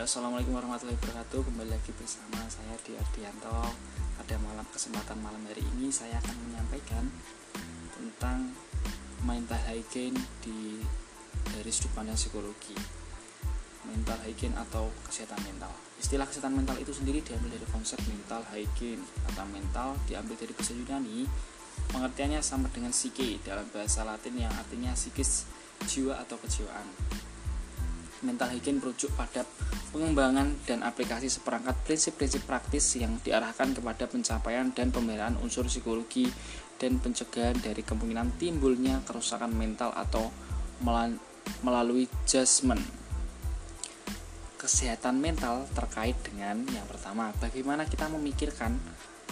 Ya, assalamualaikum warahmatullahi wabarakatuh. Kembali lagi bersama saya Dwi Ardiyanto. Pada kesempatan malam hari ini saya akan menyampaikan tentang mental hygiene dari sudut pandang psikologi. Mental hygiene atau kesehatan mental. Istilah kesehatan mental itu sendiri diambil dari konsep mental hygiene. Kata mental diambil dari bahasa Yunani, pengertiannya sama dengan psyche dalam bahasa Latin yang artinya psikis, jiwa atau kejiwaan. Mental hygiene merujuk pada pengembangan dan aplikasi seperangkat prinsip-prinsip praktis yang diarahkan kepada pencapaian dan pemeliharaan unsur psikologi dan pencegahan dari kemungkinan timbulnya kerusakan mental atau melalui judgement. Kesehatan mental terkait dengan yang pertama, bagaimana kita memikirkan,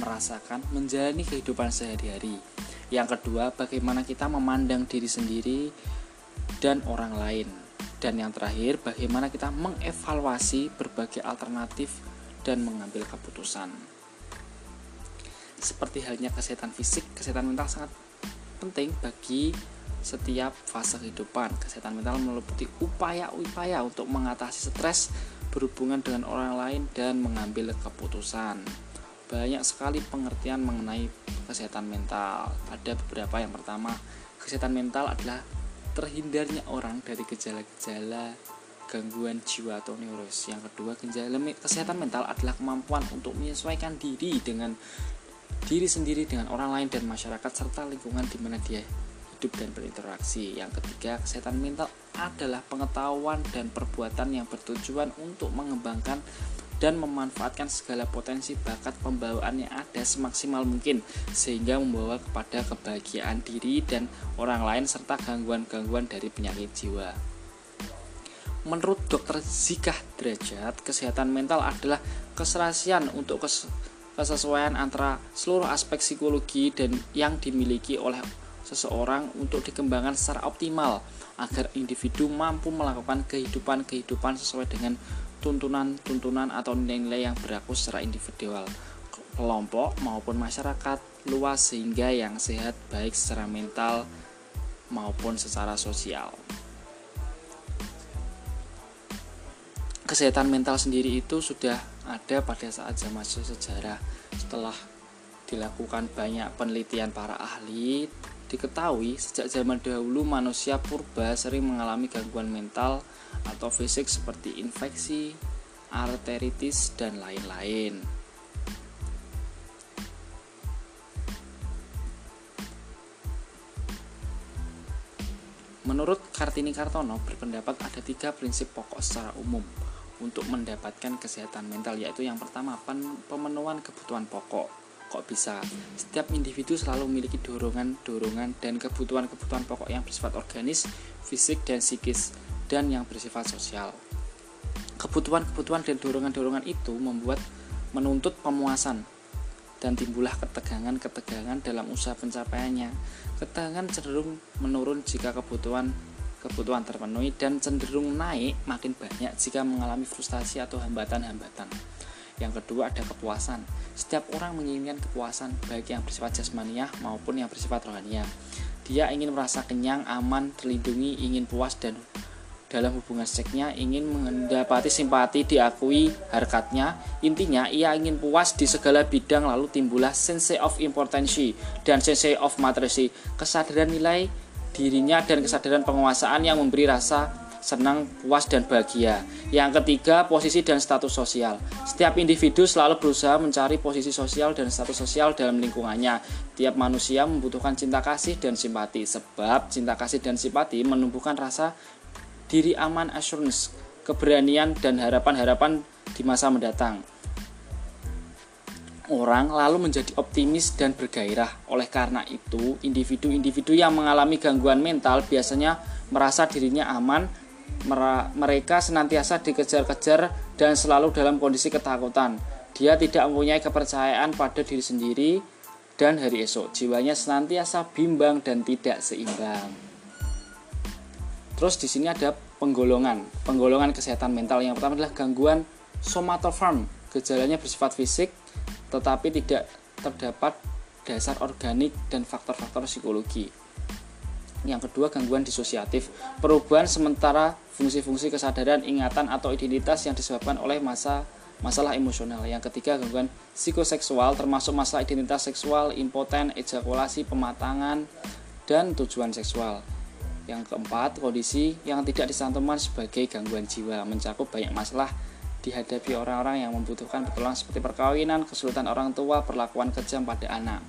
merasakan, menjalani kehidupan sehari-hari. Yang kedua, bagaimana kita memandang diri sendiri dan orang lain. Dan yang terakhir, bagaimana kita mengevaluasi berbagai alternatif dan mengambil keputusan. Seperti halnya kesehatan fisik, kesehatan mental sangat penting bagi setiap fase kehidupan. Kesehatan mental meliputi upaya-upaya untuk mengatasi stres, berhubungan dengan orang lain, dan mengambil keputusan. Banyak sekali pengertian mengenai kesehatan mental. Ada beberapa. Yang pertama, kesehatan mental adalah terhindarnya orang dari gejala-gejala gangguan jiwa atau neurosis. Yang kedua, kesehatan mental adalah kemampuan untuk menyesuaikan diri dengan diri sendiri, dengan orang lain dan masyarakat, serta lingkungan di mana dia hidup dan berinteraksi. Yang ketiga, kesehatan mental adalah pengetahuan dan perbuatan yang bertujuan untuk mengembangkan dan memanfaatkan segala potensi bakat pembawaan yang ada semaksimal mungkin sehingga membawa kepada kebahagiaan diri dan orang lain serta gangguan-gangguan dari penyakit jiwa. Menurut Dr. Zikah Drajat, kesehatan mental adalah keserasian untuk kesesuaian antara seluruh aspek psikologi dan yang dimiliki oleh seseorang untuk dikembangkan secara optimal agar individu mampu melakukan kehidupan sesuai dengan tuntunan atau nilai-nilai yang berlaku secara individual, kelompok maupun masyarakat luas sehingga yang sehat baik secara mental maupun secara sosial. Kesehatan mental sendiri itu sudah ada pada saat zaman sejarah. Setelah dilakukan banyak penelitian para ahli, diketahui sejak zaman dahulu manusia purba sering mengalami gangguan mental atau fisik seperti infeksi, arteritis, dan lain-lain. Menurut Kartini Kartano berpendapat ada 3 prinsip pokok secara umum untuk mendapatkan kesehatan mental, yaitu yang pertama pemenuhan kebutuhan pokok. Kok bisa? Setiap individu selalu memiliki dorongan dan kebutuhan pokok yang bersifat organis, fisik, dan psikis, dan yang bersifat sosial. Kebutuhan dan dorongan itu menuntut pemuasan dan timbullah ketegangan dalam usaha pencapaiannya. Ketegangan cenderung menurun jika kebutuhan terpenuhi dan cenderung naik makin banyak jika mengalami frustasi atau hambatan-hambatan. Yang kedua, ada kepuasan. Setiap orang menginginkan kepuasan, baik yang bersifat jasmaniah maupun yang bersifat rohaniah. Dia ingin merasa kenyang, aman, terlindungi, ingin puas, dan dalam hubungan seksnya ingin mendapati simpati, diakui harkatnya. Intinya, ia ingin puas di segala bidang, lalu timbullah sense of importance dan sense of mastery, kesadaran nilai dirinya dan kesadaran penguasaan yang memberi rasa senang, puas, dan bahagia. Yang ketiga, posisi dan status sosial. Setiap individu selalu berusaha mencari posisi sosial dan status sosial dalam lingkungannya. Tiap manusia membutuhkan cinta kasih dan simpati, sebab cinta kasih dan simpati menumbuhkan rasa diri aman, assurance, keberanian, dan harapan-harapan di masa mendatang. Orang lalu menjadi optimis dan bergairah. Oleh karena itu, individu-individu yang mengalami gangguan mental biasanya merasa dirinya aman. Mereka senantiasa dikejar-kejar dan selalu dalam kondisi ketakutan. Dia tidak mempunyai kepercayaan pada diri sendiri dan hari esok. Jiwanya senantiasa bimbang dan tidak seimbang. Terus di sini ada penggolongan. Penggolongan kesehatan mental yang pertama adalah gangguan somatoform. Gejalanya bersifat fisik tetapi tidak terdapat dasar organik dan faktor-faktor psikologi. Yang kedua, gangguan disosiatif, perubahan sementara fungsi-fungsi kesadaran, ingatan, atau identitas yang disebabkan oleh masalah emosional. Yang ketiga, gangguan psikoseksual termasuk masalah identitas seksual, impoten, ejakulasi, pematangan, dan tujuan seksual. Yang keempat, kondisi yang tidak disantumkan sebagai gangguan jiwa, mencakup banyak masalah dihadapi orang-orang yang membutuhkan pertolongan seperti perkawinan, kesulitan orang tua, perlakuan kejam pada anak.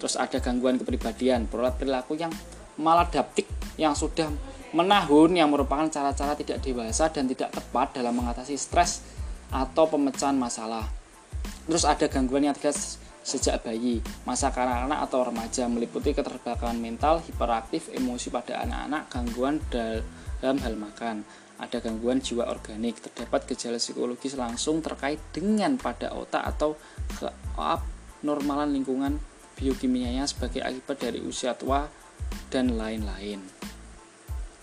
Terus ada gangguan kepribadian, perilaku yang maladaptif yang sudah menahun, yang merupakan cara-cara tidak dewasa dan tidak tepat dalam mengatasi stres atau pemecahan masalah. Terus ada gangguan yang terjadi sejak bayi, masa kanak-kanak atau remaja, meliputi keterbelakangan mental, hiperaktif, emosi pada anak-anak, gangguan dalam hal makan. Ada gangguan jiwa organik, terdapat gejala psikologis langsung terkait dengan pada otak atau keabnormalan lingkungan biokimianya sebagai akibat dari usia tua dan lain-lain.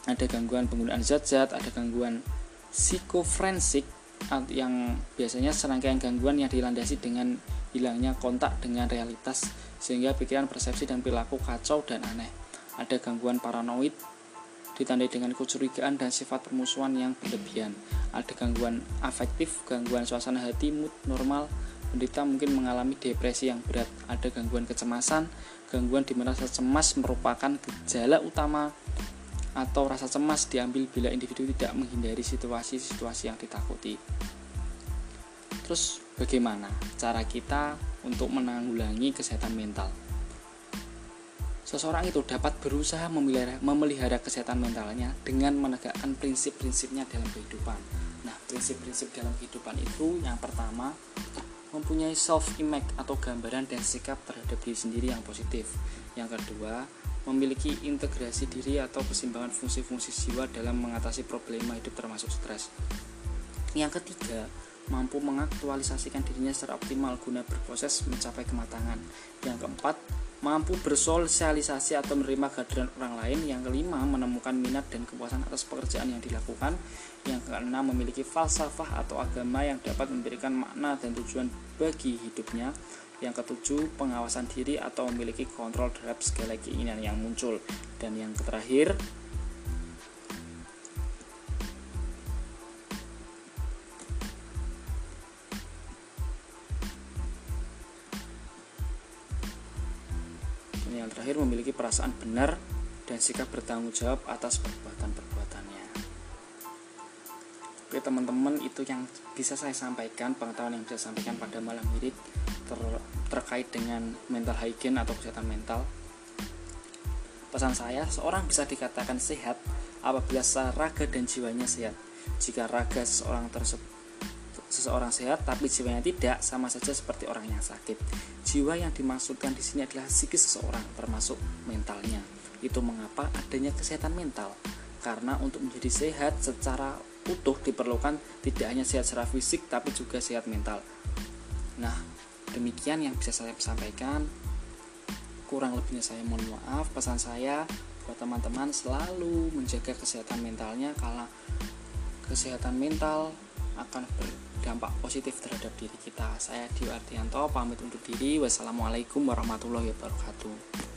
Ada gangguan penggunaan zat-zat, ada gangguan psikofrensik yang biasanya serangkaian gangguan yang dilandasi dengan hilangnya kontak dengan realitas sehingga pikiran, persepsi, dan perilaku kacau dan aneh. Ada gangguan paranoid ditandai dengan kecurigaan dan sifat permusuhan yang berlebihan. Ada gangguan afektif, gangguan suasana hati, mood normal, penderita mungkin mengalami depresi yang berat. Ada gangguan kecemasan, gangguan di mana rasa cemas merupakan gejala utama atau rasa cemas diambil bila individu tidak menghindari situasi-situasi yang ditakuti. Terus bagaimana cara kita untuk menanggulangi kesehatan mental? Seseorang itu dapat berusaha memelihara kesehatan mentalnya dengan menegakkan prinsip-prinsipnya dalam kehidupan. Nah, prinsip-prinsip dalam kehidupan itu yang pertama, mempunyai self-image atau gambaran dan sikap terhadap diri sendiri yang positif. Yang kedua, memiliki integrasi diri atau keseimbangan fungsi-fungsi jiwa dalam mengatasi problema hidup termasuk stres. Yang ketiga, mampu mengaktualisasikan dirinya secara optimal guna berproses mencapai kematangan. Yang keempat, mampu bersosialisasi atau menerima kehadiran orang lain. Yang kelima, menemukan minat dan kepuasan atas pekerjaan yang dilakukan. Yang keenam, memiliki falsafah atau agama yang dapat memberikan makna dan tujuan bagi hidupnya. Yang ketujuh, pengawasan diri atau memiliki kontrol terhadap segala keinginan yang muncul. Dan yang terakhir, memiliki perasaan benar dan sikap bertanggung jawab atas perbuatan-perbuatannya. Oke teman-teman, itu yang bisa saya sampaikan, pengetahuan yang bisa saya sampaikan pada malam ini terkait dengan mental hygiene atau kesehatan mental. Pesan saya, seorang bisa dikatakan sehat apabila raga dan jiwanya sehat. Jika raga seseorang sehat tapi jiwanya tidak, sama saja seperti orang yang sakit. Jiwa yang dimaksudkan di sini adalah psikis seseorang termasuk mentalnya. Itu mengapa adanya kesehatan mental. Karena untuk menjadi sehat secara utuh diperlukan tidak hanya sehat secara fisik tapi juga sehat mental. Nah, demikian yang bisa saya sampaikan. Kurang lebihnya saya mohon maaf. Pesan saya buat teman-teman selalu menjaga kesehatan mentalnya karena kesehatan mental akan berdampak positif terhadap diri kita. Saya Dwi Ardiyanto, pamit undur diri. Wassalamualaikum warahmatullahi wabarakatuh.